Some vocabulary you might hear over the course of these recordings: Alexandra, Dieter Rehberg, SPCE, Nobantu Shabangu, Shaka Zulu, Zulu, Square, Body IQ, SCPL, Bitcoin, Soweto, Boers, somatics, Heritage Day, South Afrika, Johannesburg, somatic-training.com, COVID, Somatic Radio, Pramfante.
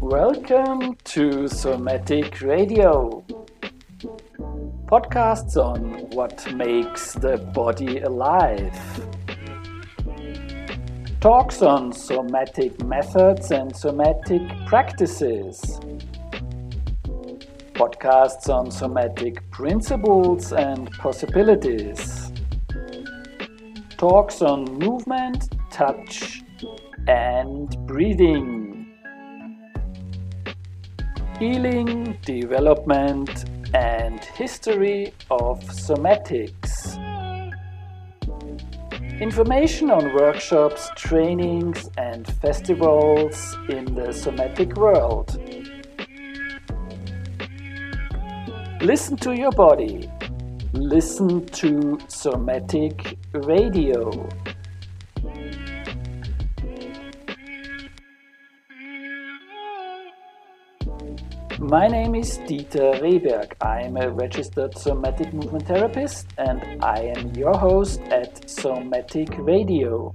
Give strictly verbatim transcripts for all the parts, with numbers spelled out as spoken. Welcome to Somatic Radio, podcasts on what makes the body alive, talks on somatic methods and somatic practices, podcasts on somatic principles and possibilities, talks on movement, touch and breathing. Healing, development, and history of somatics. Information on workshops, trainings, and festivals in the somatic world. Listen to your body. Listen to Somatic Radio. My name is Dieter Rehberg. I am a registered somatic movement therapist and I am your host at Somatic Radio.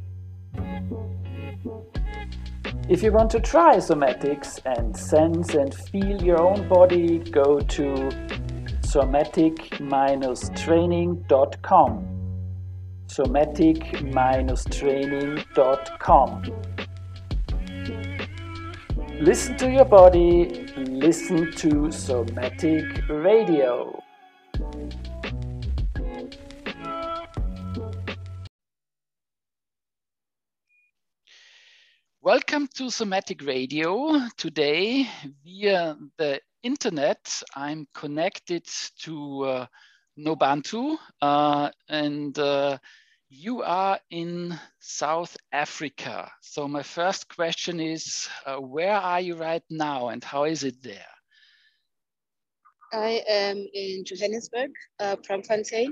If you want to try somatics and sense and feel your own body, go to somatic dash training dot com. somatic dash training dot com. Listen to your body, listen to Somatic Radio. Welcome to Somatic Radio. Today, via the internet, I'm connected to uh, Nobantu, uh, and uh, you are in South Africa. So my first question is, uh, where are you right now and how is it there? I am in Johannesburg, uh, Pramfante.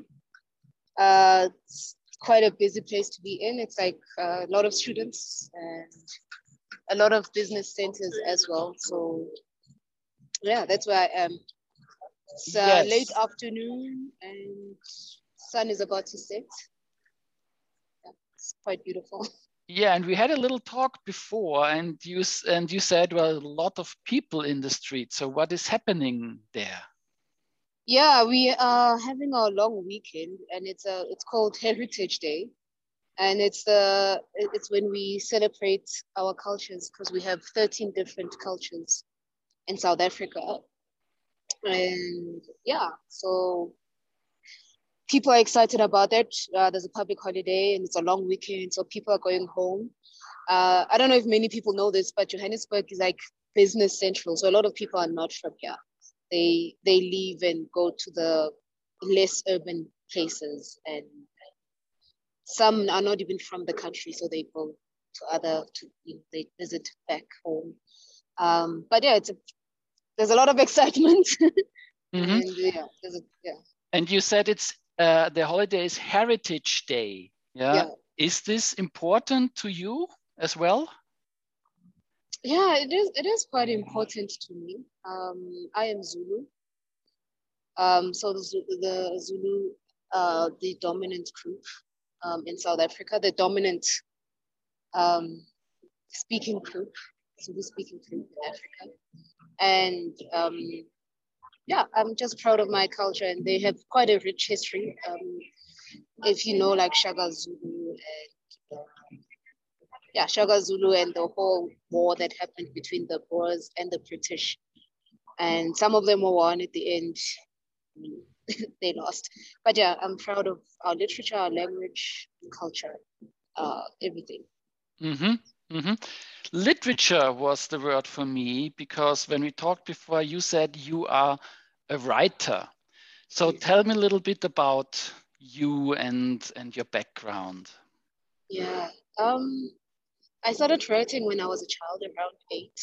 Uh, it's quite a busy place to be in. It's like a lot of students and a lot of business centers as well. So yeah, that's where I am. It's uh, yes. Late afternoon and sun is about to set. Quite beautiful. Yeah, and we had a little talk before, and you and you said, well, a lot of people in the street. So what is happening there? Yeah, we are having a long weekend, and it's a it's called Heritage Day, and it's the it's when we celebrate our cultures, because we have thirteen different cultures in South Africa, and yeah, so. People are excited about that. Uh, there's a public holiday and it's a long weekend, so people are going home. Uh, I don't know if many people know this, but Johannesburg is like business central, so a lot of people are not from here. They they leave and go to the less urban places, and some are not even from the country, so they go to other to you know, they visit back home. Um, but yeah, it's a, there's a lot of excitement. Mm-hmm. and, yeah, there's a, yeah. And you said it's. Uh, the holiday is Heritage Day. Yeah? yeah. Is this important to you as well? Yeah, it is. It is quite important to me. Um, I am Zulu. Um, so the, the Zulu, uh, the dominant group um, in South Africa, the dominant um, speaking group, Zulu speaking group in Africa, and. Um, Yeah, I'm just proud of my culture, and they have quite a rich history. Um, if you know, like Shaka Zulu, and um, yeah, Shaka Zulu, and the whole war that happened between the Boers and the British, and some of them were won at the end. They lost, but yeah, I'm proud of our literature, our language, culture, uh, everything. Mm-hmm. Mm-hmm. Literature was the word for me, because when we talked before, you said you are a writer. So tell me a little bit about you and and your background. Yeah, um, I started writing when I was a child, around eight,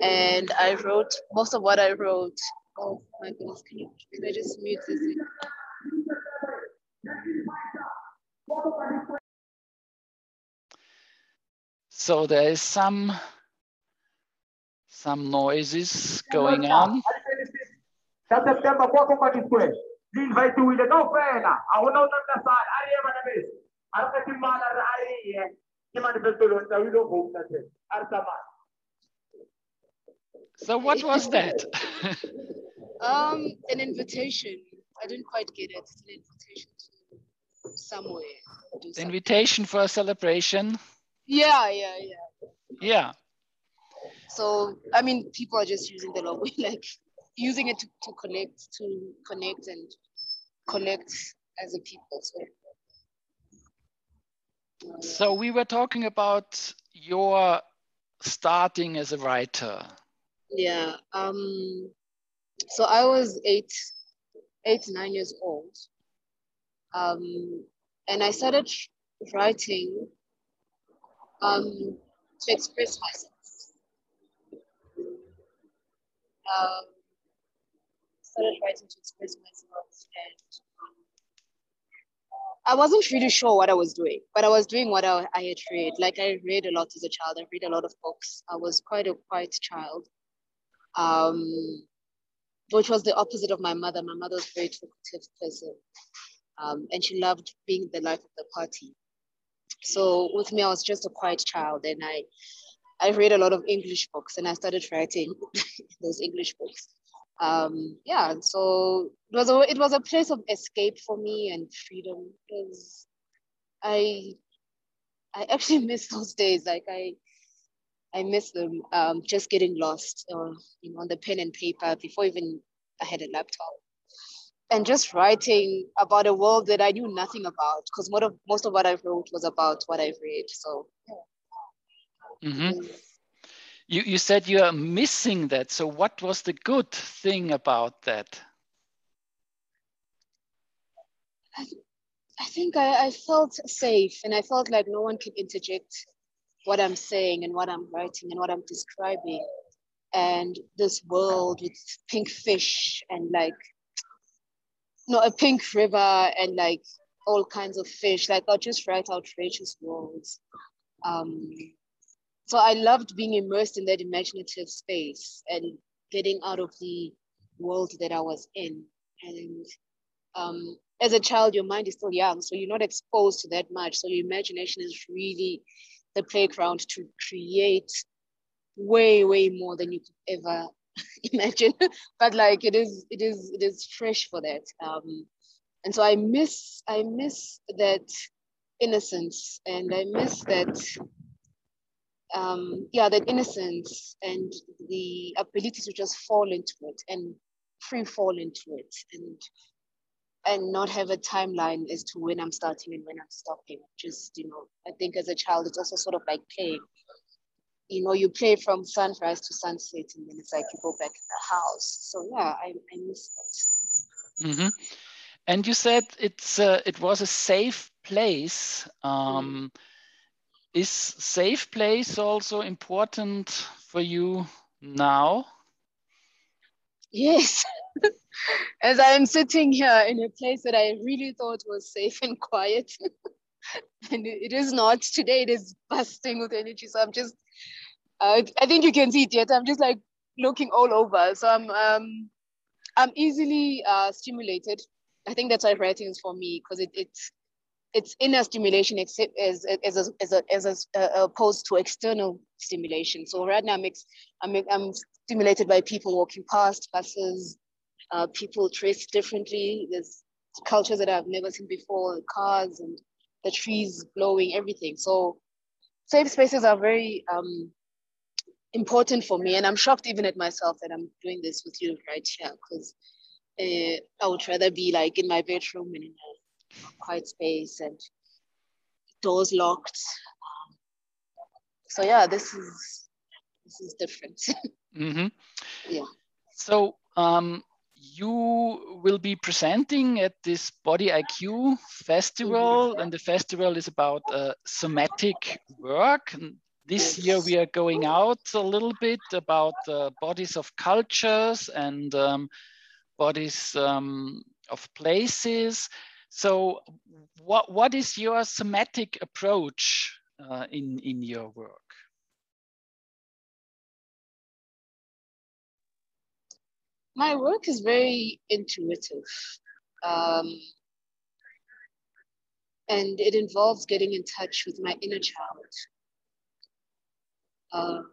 and I wrote most of what I wrote. Oh my goodness! Can, you, can I just mute this thing? So there is some some noises going on. So what was that? um, an invitation. I didn't quite get it. It's an invitation to somewhere. Do the invitation for a celebration. Yeah, yeah, yeah. Yeah. So I mean, people are just using the logo, like using it to, to connect, to connect and connect as a people. So. So we were talking about your starting as a writer. Yeah. Um, so I was eight, eight, nine years old. Um, and I started writing um, to express myself. Um, started writing to express myself and I wasn't really sure what I was doing, but I was doing what I, I had read. Like I read a lot as a child. I read a lot of books. I was quite a quiet child, um, which was the opposite of my mother. My mother was a very talkative person, um, and she loved being the life of the party. So with me, I was just a quiet child, and I, I read a lot of English books, and I started writing those English books. Um, yeah, so it was, a, it was a place of escape for me and freedom. Because I, I actually miss those days. Like I, I miss them. Um, just getting lost, or, you know, on the pen and paper before even I had a laptop, and just writing about a world that I knew nothing about. Because most of most of what I wrote was about what I read. So. Yeah. Mm-hmm. You, you said you are missing that. So what was the good thing about that? I, th I think I, I felt safe, and I felt like no one could interject what I'm saying and what I'm writing and what I'm describing. And this world with pink fish and like, no, a pink river and like all kinds of fish. Like I'll just write outrageous worlds. Um, So I loved being immersed in that imaginative space and getting out of the world that I was in. And um, as a child, your mind is still young, so you're not exposed to that much. So your imagination is really the playground to create way, way more than you could ever imagine. But like it is, it is, it is fresh for that. Um, and so I miss, I miss that innocence, and I miss that. Um, yeah, that innocence and the ability to just fall into it and free fall into it, and and not have a timeline as to when I'm starting and when I'm stopping. Just, you know, I think as a child, it's also sort of like play. You know, you play from sunrise to sunset, and then it's like you go back in the house. So yeah, I, I miss that. Mm-hmm. And you said it's uh, it was a safe place. Um, mm-hmm. Is safe place also important for you now? Yes. As I am sitting here in a place that I really thought was safe and quiet, and it is not. Today it is bursting with energy. So I'm just, uh, I think you can see it yet. I'm just like looking all over. So I'm, um, I'm easily uh, stimulated. I think that's why writing is for me, because it it's, It's inner stimulation, except as as a, as a, as a, uh, opposed to external stimulation. So right now I'm ex, I'm I'm stimulated by people walking past, buses, uh, people dressed differently. There's cultures that I've never seen before, cars and the trees blowing, everything. So safe spaces are very um, important for me, and I'm shocked even at myself that I'm doing this with you right here, because uh, I would rather be like in my bedroom and in my quiet space and doors locked. Um, so yeah, this is this is different. Mm-hmm. Yeah. So um, you will be presenting at this Body I Q festival, mm-hmm. and the festival is about uh, somatic work. And this yes. year we are going out a little bit about uh, bodies of cultures and um, bodies um, of places. So what, what is your somatic approach uh, in, in your work? My work is very intuitive. Um, and it involves getting in touch with my inner child Um,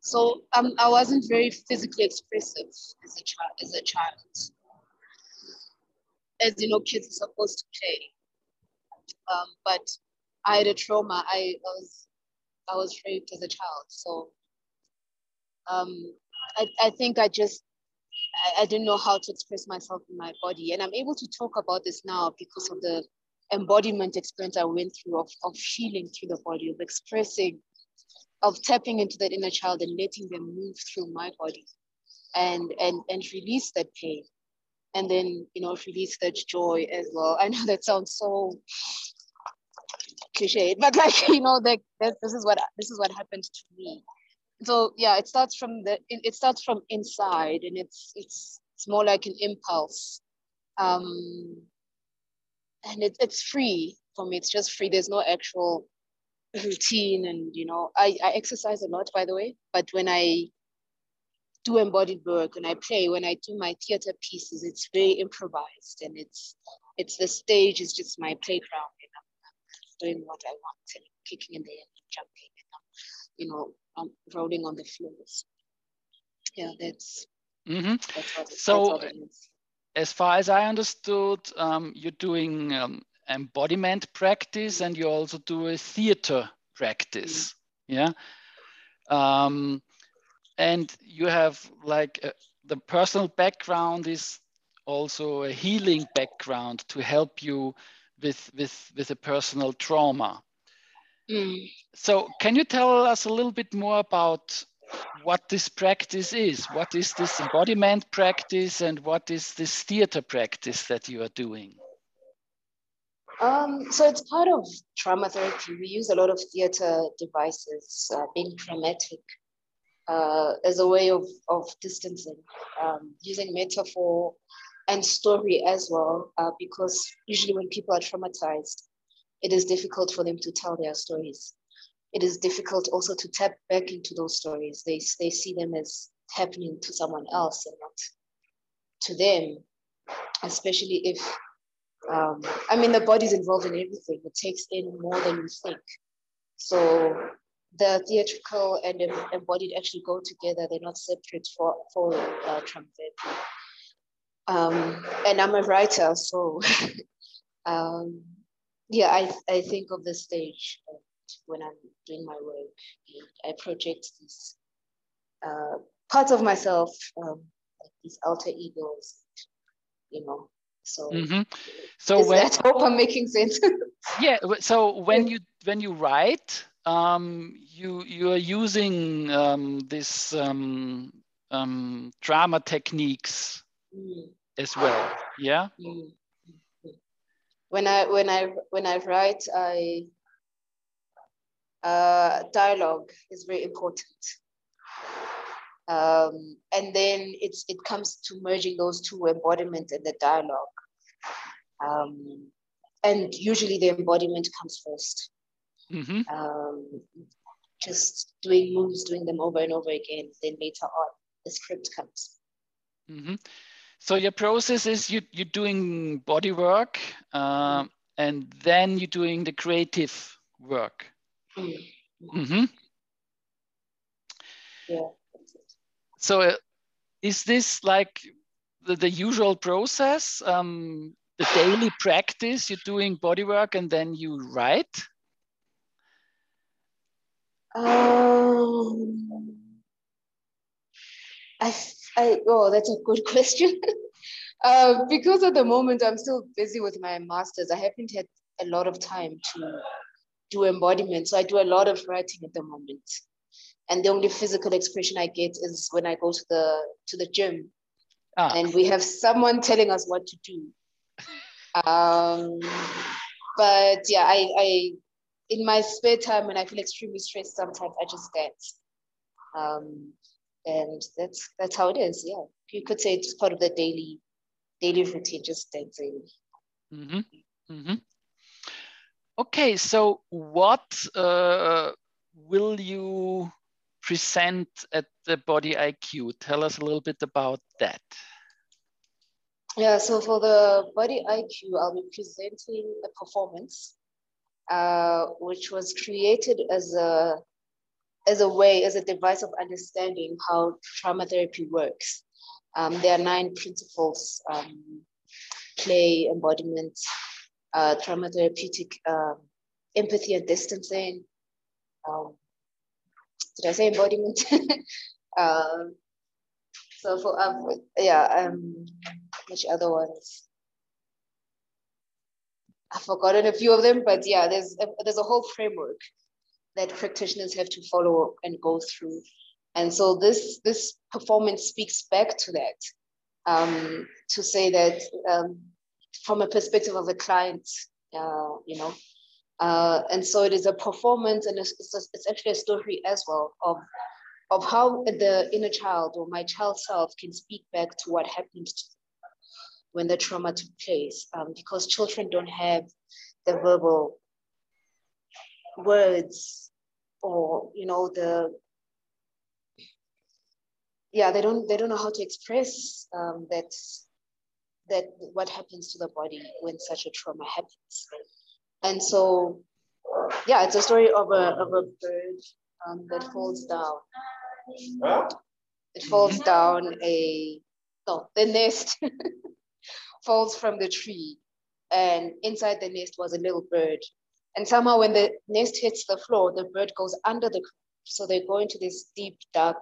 so um, I wasn't very physically expressive as a, chi as a child. As you know, kids are supposed to play. Um, but I had a trauma. I, I was I was raped as a child. So um, I, I think I just, I, I didn't know how to express myself in my body. And I'm able to talk about this now because of the embodiment experience I went through of, of healing through the body, of expressing, of tapping into that inner child and letting them move through my body and, and, and release that pain. And then, you know, release that joy as well. I know that sounds so cliched, but like, you know, like that, this is what this is what happened to me. So yeah, it starts from the it starts from inside, and it's it's it's more like an impulse, um, and it, it's free for me. It's just free. There's no actual routine, and you know, I I exercise a lot, by the way. But when I do embodied work, and I play, when I do my theater pieces, it's very improvised, and it's it's the stage is just my playground, and I'm, I'm doing what I want, and I'm kicking in the air, and jumping, and I'm, you know, I'm rolling on the floors. Yeah, that's, mm-hmm. that's what it, so that's what it is. As far as I understood, um, you're doing um, embodiment practice, and you also do a theater practice. Mm-hmm. Yeah. Um, And you have like a, the personal background is also a healing background to help you with with with a personal trauma. Mm. So can you tell us a little bit more about what this practice is? What is this embodiment practice, and what is this theater practice that you are doing? Um, so it's part of trauma therapy. We use a lot of theater devices, uh, being traumatic. Uh, as a way of, of distancing, um, using metaphor and story as well, uh, because usually when people are traumatized, it is difficult for them to tell their stories. It is difficult also to tap back into those stories. They, they see them as happening to someone else and not to them, especially if, um, I mean, the body's involved in everything. It takes in more than you think. So the theatrical and embodied actually go together. They're not separate for, for uh, trauma therapy. Um, and I'm a writer, so um, yeah, I, I think of the stage when I'm doing my work. I project these uh, parts of myself, um, like these alter egos, you know. So, mm-hmm. so when, I hope I'm making sense. Yeah, so when you, when you write, Um, you you are using um, this um, um, drama techniques mm. as well, yeah. Mm. When I when I when I write, I uh, dialogue is very important, um, and then it's it comes to merging those two, embodiment and the dialogue, um, and usually the embodiment comes first. Mm-hmm. Um, just doing moves, doing them over and over again. Then later on, the script comes. Mm-hmm. So your process is you you're doing body work, uh, and then you're doing the creative work. Mm-hmm. Mm-hmm. Yeah. So, uh, is this like the, the usual process? Um, the daily practice. You're doing body work, and then you write. Um, I, I, oh, that's a good question. uh, because at the moment I'm still busy with my master's, I haven't had a lot of time to do embodiment. So I do a lot of writing at the moment. And the only physical expression I get is when I go to the, to the gym ah. and we have someone telling us what to do. Um, but yeah, I, I, in my spare time, when I feel extremely stressed, sometimes I just dance, um, and that's that's how it is. Yeah, you could say it's part of the daily daily routine, just dancing. Mm-hmm. Mm-hmm. Okay, so what uh, will you present at the Body I Q? Tell us a little bit about that. Yeah, so for the Body I Q, I'll be presenting a performance. uh, which was created as a, as a way, as a device of understanding how trauma therapy works. Um, there are nine principles: um, play, embodiment, uh, trauma therapeutic, uh, empathy and distancing. Um, did I say embodiment? uh, so for um, yeah, um, which other ones? I've forgotten a few of them, but yeah, there's a, there's a whole framework that practitioners have to follow and go through. And so this, this performance speaks back to that, um, to say that um, from a perspective of a client, uh, you know, uh, and so it is a performance, and it's, it's, it's actually a story as well of, of how the inner child or my child self can speak back to what happened to when the trauma took place, um, because children don't have the verbal words, or you know, the yeah they don't they don't know how to express um, that that what happens to the body when such a trauma happens. And so yeah, it's a story of a of a bird um, that falls down. It falls down a no the nest. Falls from the tree, and inside the nest was a little bird. And somehow when the nest hits the floor, the bird goes under the, so they go into this deep, dark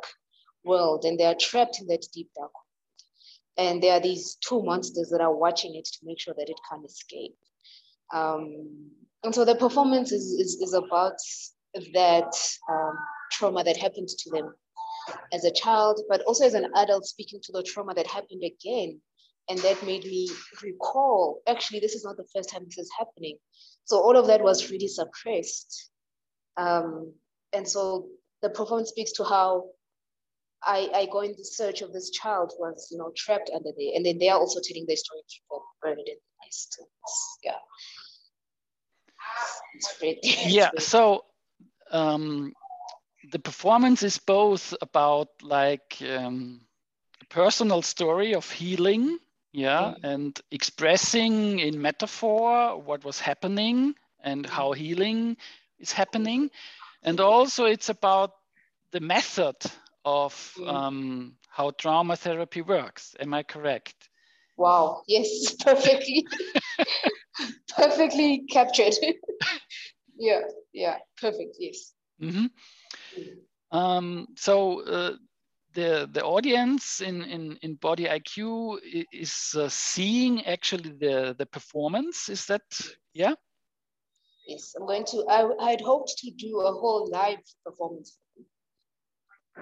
world, and they are trapped in that deep, dark world. And there are these two monsters that are watching it to make sure that it can't escape. Um, and so the performance is, is, is about that um, trauma that happened to them as a child, but also as an adult speaking to the trauma that happened again. And that made me recall, actually, this is not the first time this is happening. So all of that was really suppressed. Um, and so the performance speaks to how I, I go in the search of this child who was, you know, trapped under there. And then they are also telling their story people buried in the nest. Yeah. It's pretty, it's yeah, pretty. So um, the performance is both about like um, a personal story of healing, yeah, mm-hmm. and expressing in metaphor what was happening and mm-hmm. how healing is happening. And also it's about the method of mm-hmm. um, how trauma therapy works. Am I correct? Wow, yes, perfectly. Perfectly captured. Yeah, yeah, perfect, yes. Mm-hmm. Mm-hmm. Um, so uh, The, the audience in, in, in Body I Q is uh, seeing actually the, the performance, is that, yeah? Yes, I'm going to, I had hoped to do a whole live performance,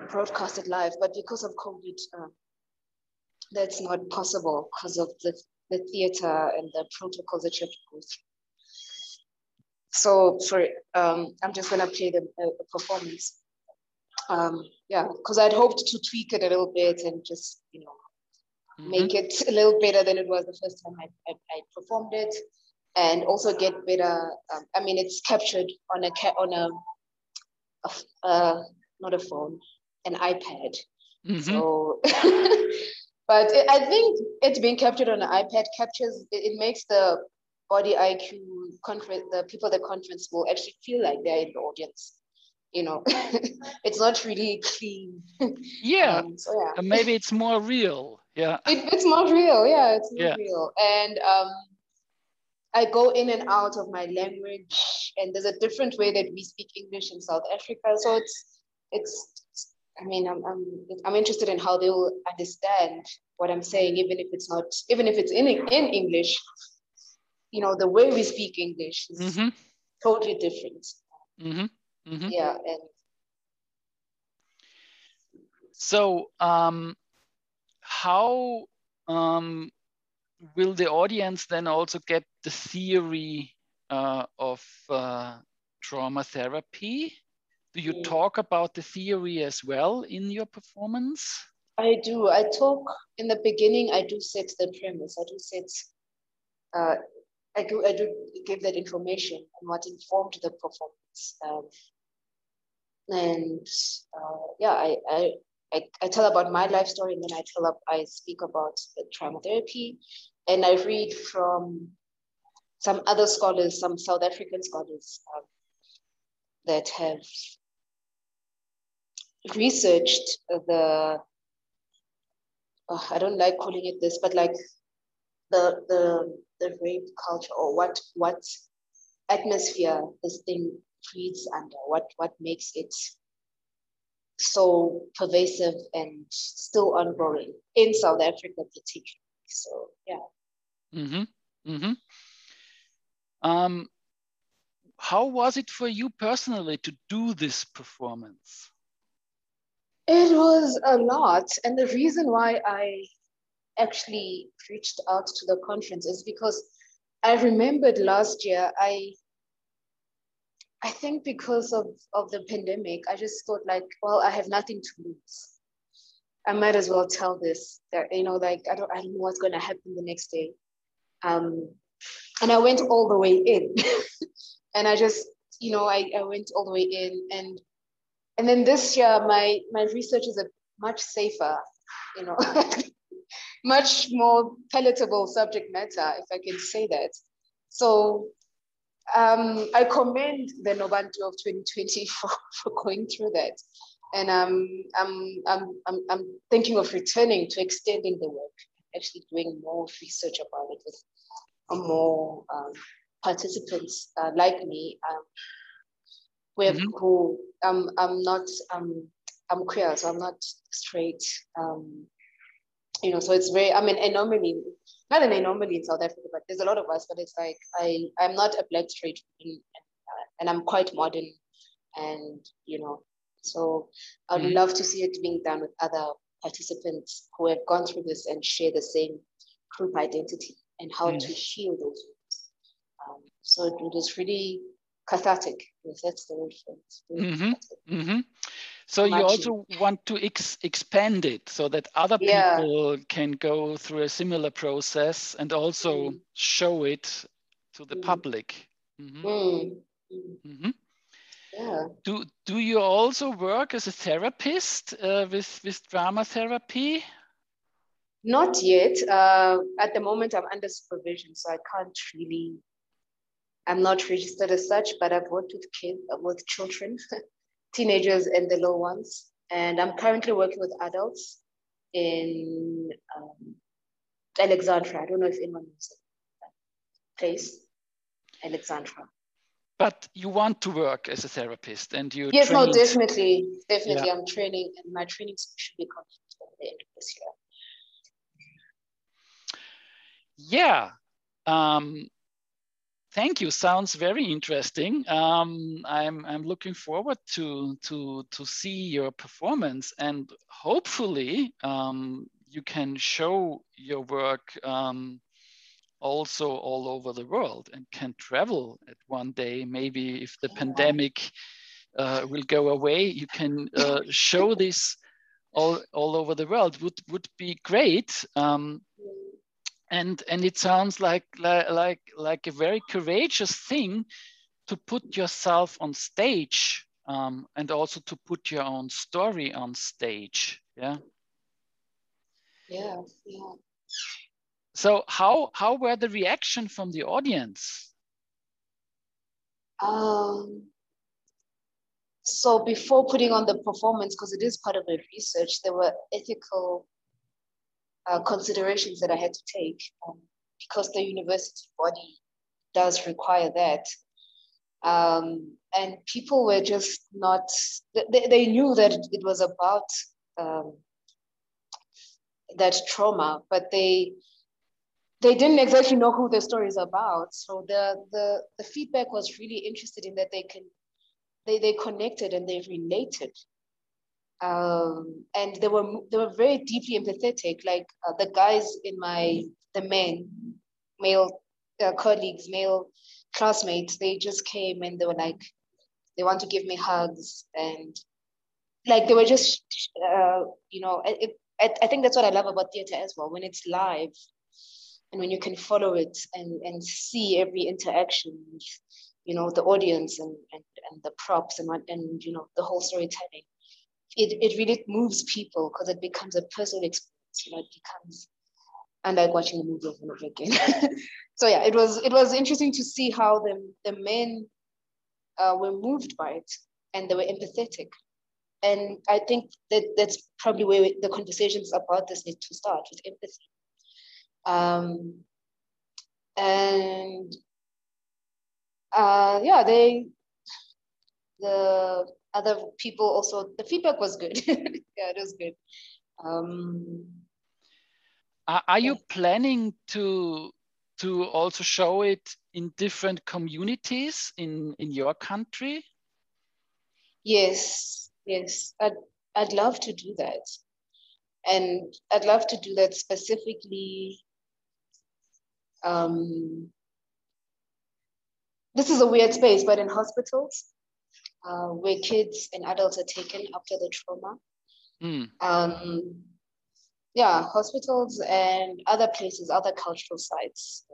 broadcasted live, but because of COVID, uh, that's not possible because of the, the theater and the protocols that you have to go through. So sorry, um, I'm just gonna play the, the performance. Um, yeah, because I'd hoped to tweak it a little bit and just, you know, mm-hmm. make it a little better than it was the first time I, I, I performed it, and also get better. Um, I mean, it's captured on a on a, a uh, not a phone, an iPad. Mm-hmm. So, but it, I think it being captured on an iPad captures. It, it makes the Body I Q conference, the people at the conference will actually feel like they're in the audience. You know, it's not really clean. Yeah. Um, so yeah. And maybe it's more real. Yeah. It, it's more real. Yeah, it's more yeah. real. And um, I go in and out of my language, and there's a different way that we speak English in South Africa. So it's, it's. I mean, I'm, I'm, I'm interested in how they will understand what I'm saying, even if it's not, even if it's in in English. You know, the way we speak English is mm-hmm. totally different. Mm-hmm. Mm-hmm. Yeah. And... So, um, how um, will the audience then also get the theory uh, of uh, trauma therapy? Do you mm-hmm. talk about the theory as well in your performance? I do. I talk in the beginning. I do set the premise. I do set. Uh, I do. I do give that information on what informed the performance. Um, And uh, yeah, I, I I I tell about my life story, and then I tell up I speak about the trauma therapy, and I read from some other scholars, some South African scholars um, that have researched the, oh, I don't like calling it this, but like the, the, the rape culture, or what, what atmosphere this thing breeds under, what, what makes it so pervasive and still ongoing in South Africa particularly. So, yeah. Mm-hmm, mm-hmm. Um, how was it for you personally to do this performance? It was a lot. And the reason why I actually reached out to the conference is because I remembered last year, I I think because of, of the pandemic, I just thought like, well, I have nothing to lose. I might as well tell this, that, you know, like, I don't, I don't know what's going to happen the next day. Um, and I went all the way in. And I just, you know, I, I went all the way in. And and then this year, my, my research is a much safer, you know, much more palatable subject matter, if I can say that. So um, I commend the Nobantu of twenty twenty for, for going through that. And um, I'm, I'm, I'm, I'm thinking of returning to extending the work, actually doing more research about it with more um, participants uh, like me, um, who, have, mm-hmm. who um, I'm not, um, I'm queer, so I'm not straight. Um, you know, so it's very, I'm an anomaly, not an anomaly in South Africa, but there's a lot of us, but it's like, I, I'm not a black straight woman, and I'm quite modern, and, you know, so I'd mm-hmm. love to see it being done with other participants who have gone through this and share the same group identity and how mm-hmm. to heal those wounds. Um, so it was really cathartic. Yes, that's the word for it. Really mm-hmm. mm-hmm. So Magic. You also want to ex expand it so that other yeah. people can go through a similar process and also mm-hmm. show it to the mm-hmm. public. Mm-hmm. Mm-hmm. Mm-hmm. Yeah. Do do you also work as a therapist uh, with with drama therapy? Not yet. Uh, at the moment, I'm under supervision, so I can't really. I'm not registered as such, but I've worked with kids, with children, teenagers, and the little ones. And I'm currently working with adults in um, Alexandra. I don't know if anyone knows that place, Alexandra. But you want to work as a therapist, and you yes, trained. No, definitely, definitely. Yeah. I'm training, and my training should be completed by the end of this year. Yeah, um, thank you. Sounds very interesting. Um, I'm I'm looking forward to to to see your performance, and hopefully um, you can show your work. Um, also all over the world and can travel at one day. Maybe if the yeah. pandemic uh, will go away, you can uh, show this all, all over the world. Would would be great. Um, and and it sounds like, like, like, like a very courageous thing to put yourself on stage um, and also to put your own story on stage. Yeah. Yeah, yeah. So how how were the reaction from the audience? Um, so before putting on the performance, because it is part of my research, there were ethical uh, considerations that I had to take um, because the university body does require that. Um, and people were just not, they, they knew that it was about um, that trauma, but they, They didn't exactly know who the story is about. So the, the, the feedback was really interested in that they can, they, they connected and they related. Um, and they were, they were very deeply empathetic. Like uh, the guys in my, the men, male uh, colleagues, male classmates, they just came and they were like, they want to give me hugs. And like, they were just, uh, you know, it, it, I think that's what I love about theater as well. When it's live, and when you can follow it and, and see every interaction with, you know, the audience and, and, and the props and, and, you know, the whole storytelling, it, it really moves people because it becomes a personal experience. You know, it becomes and like watching a movie over and over again. So yeah, it was it was interesting to see how the, the men uh, were moved by it and they were empathetic. And I think that that's probably where we, the conversations about this need to start, with empathy. Um, and uh, yeah, they, the other people also, the feedback was good. Yeah, it was good. Um, are, are you planning to to also show it in different communities in, in your country? Yes. Yes, I'd, I'd love to do that. And I'd love to do that specifically. Um, this is a weird space, but in hospitals, uh, where kids and adults are taken after the trauma. Mm. Um, yeah, hospitals and other places, other cultural sites.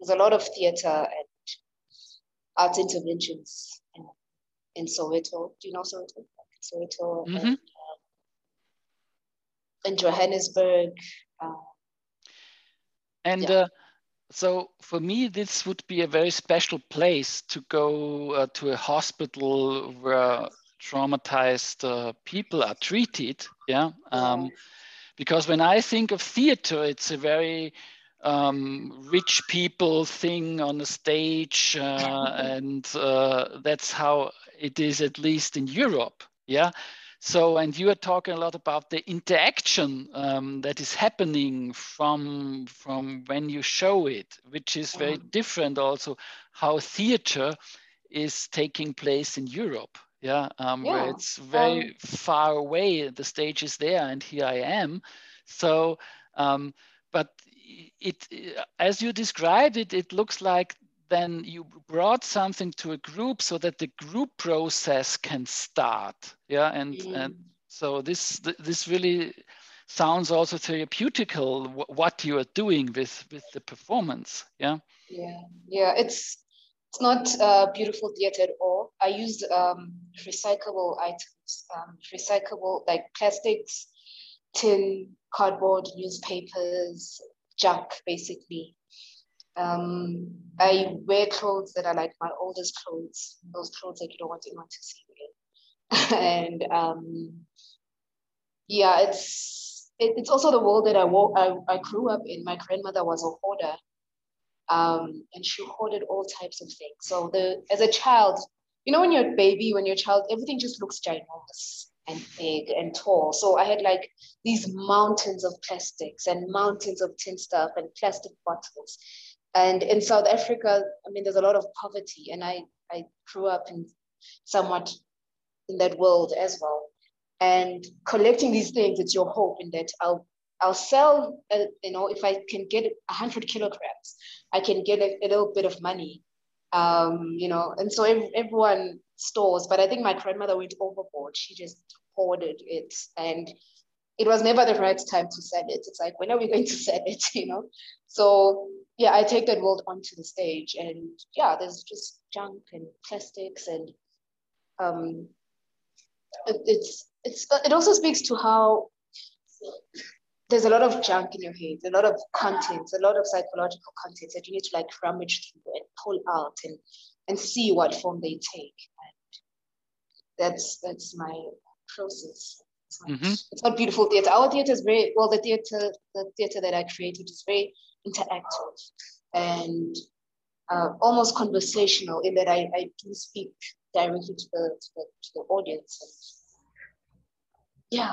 There's a lot of theater and arts interventions in, in Soweto. Do you know Soweto? Soweto mm-hmm. and, um, and Johannesburg. Uh, and yeah. uh, so for me, this would be a very special place to go uh, to a hospital where traumatized uh, people are treated. Yeah. Um, because when I think of theater, it's a very um, rich people thing on the stage. Uh, and uh, that's how it is, at least in Europe. Yeah. So, and you are talking a lot about the interaction um, that is happening from from when you show it, which is very different also how theater is taking place in Europe. Yeah, um, yeah. Where it's very um, far away. The stage is there and here I am. So, um, but it, as you described it, it looks like then you brought something to a group so that the group process can start. Yeah, and, mm. and so this this really sounds also therapeutical, what you are doing with, with the performance. Yeah. Yeah, yeah. It's it's not uh, beautiful theater at all. I used um, recyclable items, um, recyclable like plastics, tin, cardboard, newspapers, junk basically. Um, I wear clothes that are like my oldest clothes, those clothes that you don't want anyone to see again. And um, yeah, it's it, it's also the world that I, I I grew up in. My grandmother was a hoarder, um, and she hoarded all types of things. So the as a child, you know, when you're a baby, when you're a child, everything just looks ginormous and big and tall. So I had like these mountains of plastics and mountains of tin stuff and plastic bottles. And in South Africa, I mean, there's a lot of poverty, and I, I grew up in somewhat in that world as well. And collecting these things, it's your hope in that I'll I'll sell, uh, you know, if I can get one hundred kilograms, I can get a, a little bit of money, um, you know. And so ev everyone stores, but I think my grandmother went overboard. She just hoarded it, and it was never the right time to sell it. It's like, when are we going to sell it, you know? So yeah, I take that world onto the stage, and yeah, there's just junk and plastics, and um, it, it's it's it also speaks to how there's a lot of junk in your head, a lot of content, a lot of psychological content that you need to like rummage through and pull out and and see what form they take. And that's that's my process. It's not, mm-hmm. it's not beautiful theater. Our theater is very well. The theater the theater that I created is very interactive and uh, almost conversational, in that I, I do speak directly to the, to the, to the audience. And yeah,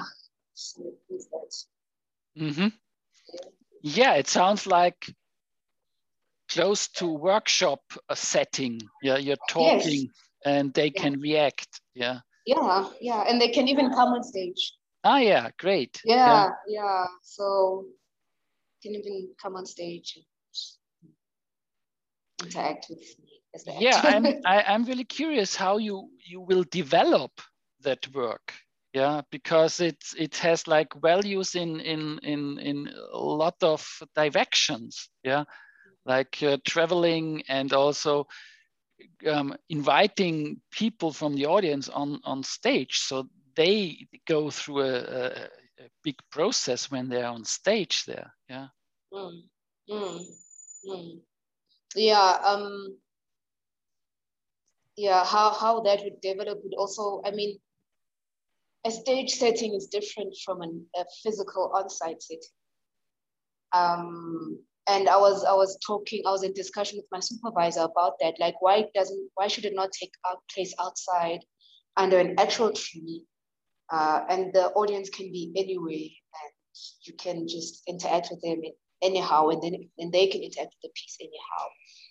so it's that. Mm-hmm. Yeah. Yeah, it sounds like close to workshop a setting. Yeah, you're talking, yes. And they yeah. can react. Yeah. Yeah, yeah, and they can even come on stage. Ah, yeah, great. Yeah, yeah, yeah. So can even come on stage and interact with me as the yeah I'm, I, I'm really curious how you you will develop that work, yeah, because it's it has like values in in in in a lot of directions, yeah, like uh, traveling, and also um, inviting people from the audience on on stage, so they go through a, a a big process when they're on stage there. Yeah. Mm, mm, mm. Yeah. Um. Yeah. How how that would develop would also. I mean, a stage setting is different from an, a physical on-site setting. Um. And I was I was talking. I was in discussion with my supervisor about that. Like, why doesn't why should it not take out place outside, under an actual tree, uh, and the audience can be anywhere, and you can just interact with them anyhow, and then and they can interact with the piece anyhow.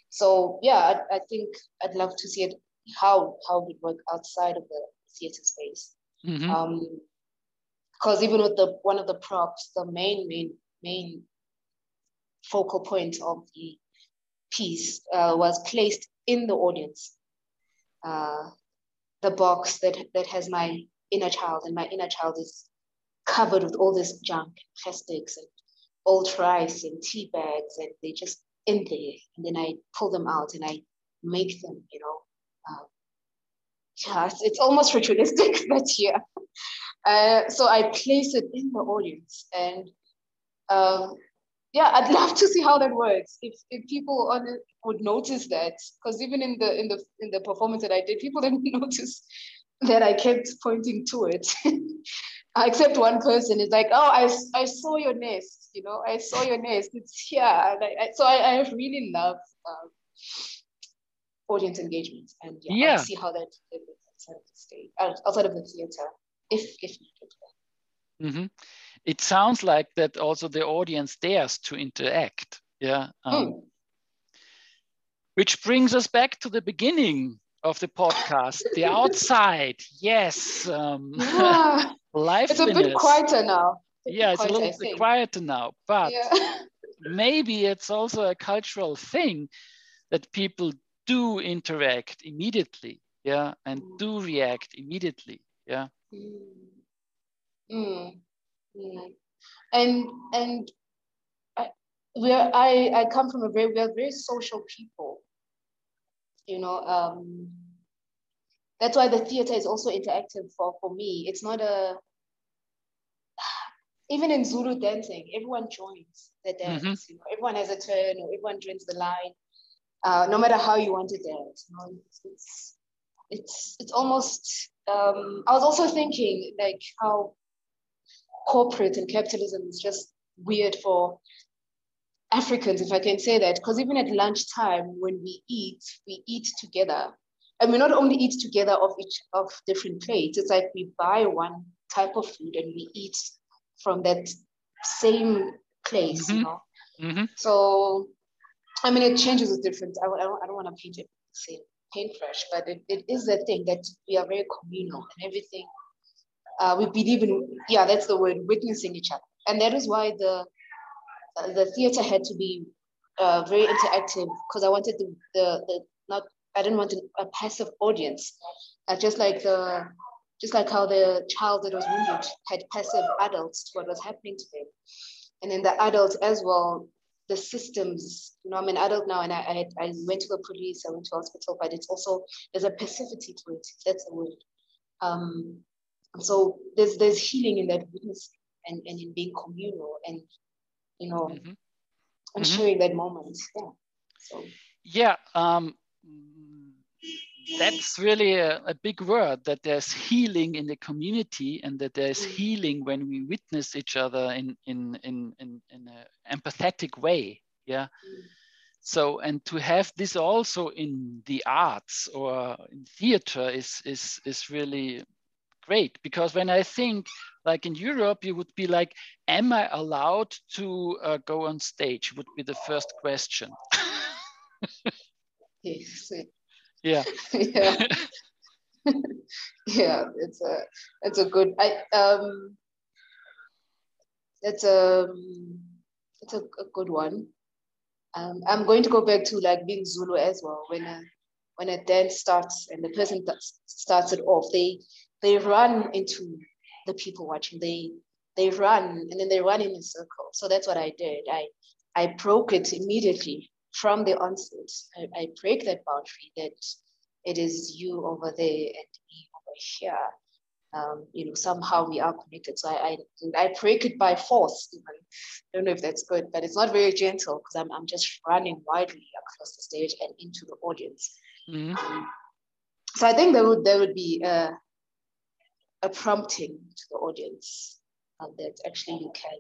So yeah, I, I think I'd love to see it how how it would work outside of the theater space. Mm-hmm. Um, because even with the one of the props, the main main main focal point of the piece uh, was placed in the audience. Uh, the box that, that has my inner child, and my inner child is covered with all this junk, plastics and old rice and tea bags, and they're just in there. And then I pull them out and I make them, you know. Um, yeah, it's, it's almost ritualistic, but yeah. Uh, so I place it in the audience, and um, yeah, I'd love to see how that works. If, if people on it would notice that, because even in the in the in the performance that I did, people didn't notice that I kept pointing to it. Except one person is like, "Oh, I, I saw your nest. You know, I saw your nest. It's here." And I, I, so I, I really love um, audience engagement, and yeah, yeah. see how that outside of the stage, outside of the theater, if if needed. Mm-hmm. It sounds like that also the audience dares to interact. Yeah. Um, mm. Which brings us back to the beginning of the podcast, the outside. Yes. Um, yeah. Liveliness. It's a bit quieter now. It's yeah, it's quieter, a little I bit think. quieter now. But yeah. Maybe it's also a cultural thing that people do interact immediately. Yeah. And mm. do react immediately. Yeah. Mm. Mm. Mm. And and I, we're, I I come from a very we are very social people, you know. Um, that's why the theater is also interactive for for me. It's not a even in Zulu dancing, everyone joins the dance. Mm-hmm. You know, everyone has a turn, or everyone joins the line. Uh, no matter how you want to dance, you know, it's, it's it's it's almost. Um, I was also thinking like how corporate and capitalism is just weird for Africans, if I can say that, because even at lunchtime when we eat, we eat together, and we not only eat together of each of different plates. It's like we buy one type of food and we eat from that same place. Mm-hmm. You know, mm-hmm. So I mean, it changes with different. I, I don't, I don't want to paint it the same paintbrush, but it, it is the thing that we are very communal and everything. Uh, we believe in, yeah, that's the word, witnessing each other. And that is why the the theater had to be uh, very interactive, because I wanted the, the, the, not, I didn't want a passive audience. Uh, just like the, just like how the child that was wounded had passive adults to what was happening to them. And then the adults as well, the systems, you know, I'm an adult now, and I, I, I went to the police, I went to hospital, but it's also, there's a passivity to it, that's the word. Um, So there's there's healing in that witness and, and in being communal and, you know, mm-hmm. and mm-hmm. sharing that moment. Yeah. So. Yeah. Um, that's really a, a big word, that there's healing in the community, and that there's mm-hmm. healing when we witness each other in in in in, in an empathetic way. Yeah. Mm-hmm. So, and to have this also in the arts or in theater is is is really great, because when I think, like in Europe, you would be like, am I allowed to uh, go on stage? Would be the first question. Yeah. Yeah. Yeah, it's a, it's a good, I, um, it's a, it's a, a good one. Um, I'm going to go back to like being Zulu as well. When a, when a dance starts and the person starts it off, they, They run into the people watching. They they run, and then they run in a circle. So that's what I did. I I broke it immediately from the onset. I, I break that boundary that it is you over there and me over here. um, you know, somehow we are connected. So I, I, I break it by force even. I don't know if that's good, but it's not very gentle because I'm, I'm just running widely across the stage and into the audience. Mm-hmm. um, so I think there would, there would be a, a prompting to the audience uh, that actually you can,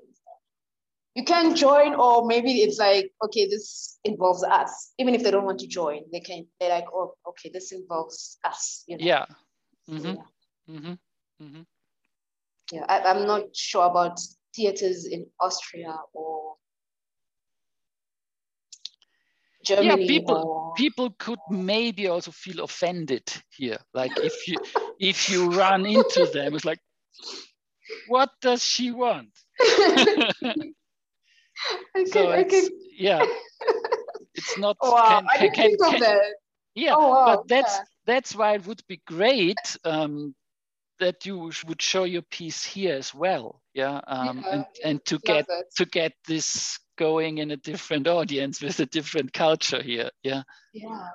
you can join, or maybe it's like, okay, this involves us. Even if they don't want to join, they can, they're like, oh, okay, this involves us. You know? Yeah. Mm-hmm. Yeah. Mm-hmm. Mm-hmm. Yeah, I, I'm not sure about theaters in Austria or Germany. Yeah, people or... people could maybe also feel offended here. Like if you if you run into them, it's like, what does she want? I can, so I it's, can... yeah, it's not. Wow, can, I didn't can, think can, of that. Yeah, oh, wow. But that's yeah. that's why it would be great um, that you would show your piece here as well. Yeah, um, yeah and, and to get that. to get this going in a different audience with a different culture here. Yeah, yeah,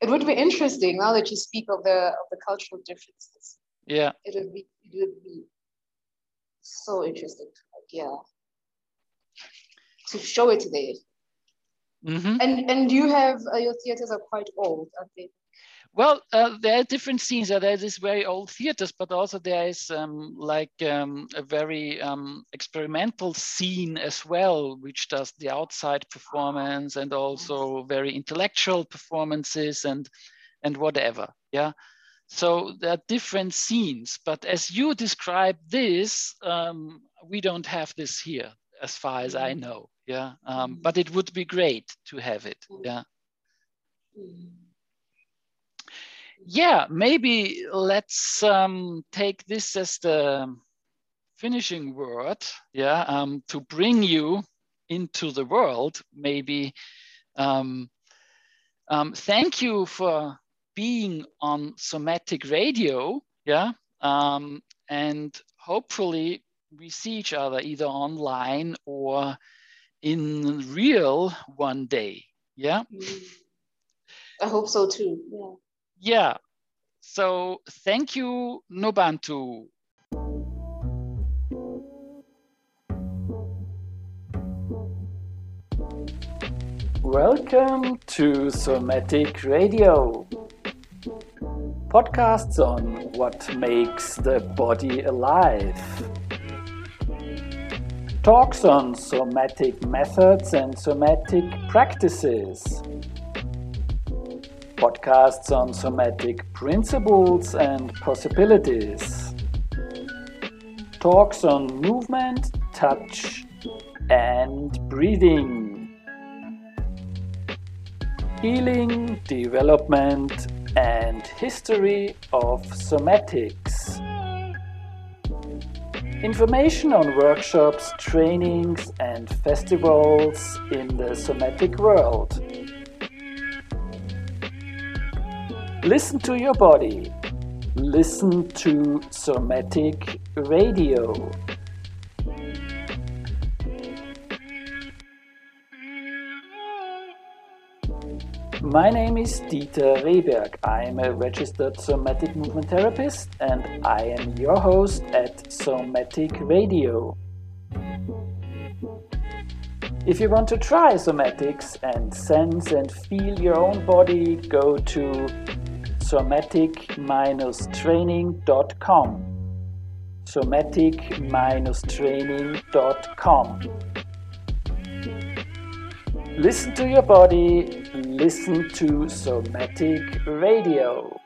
it would be interesting now that you speak of the of the cultural differences. Yeah, it would be it would be so interesting. Like, yeah. To show it today, mm-hmm. and and you have uh, your theaters are quite old, aren't they? Well, uh, there are different scenes. There are these very old theaters, but also there is um, like um, a very um, experimental scene as well, which does the outside performance and also very intellectual performances and and whatever. Yeah. So there are different scenes, but as you describe this, um, we don't have this here, as far as I know. Yeah, um, but it would be great to have it. Yeah, yeah. Maybe let's um, take this as the finishing word. Yeah, um, to bring you into the world. Maybe um, um, thank you for being on Somatic Radio. Yeah, um, and hopefully we see each other either online or in real one day. Yeah, I hope so too. Yeah. Yeah. So thank you, Nobantu. Welcome to Somatic Radio. Podcasts on what makes the body alive. Talks on somatic methods and somatic practices. Podcasts on somatic principles and possibilities. Talks on movement, touch, and breathing. Healing, development, and history of somatics. Information on workshops, trainings, and festivals in the somatic world. Listen to your body. Listen to Somatic Radio. My name is Dieter Rehberg. I'm a registered somatic movement therapist and I am your host at Somatic Radio. If you want to try somatics and sense and feel your own body, go to somatic dash training dot com. somatic dash training dot com. Listen to your body, listen to Somatic Radio.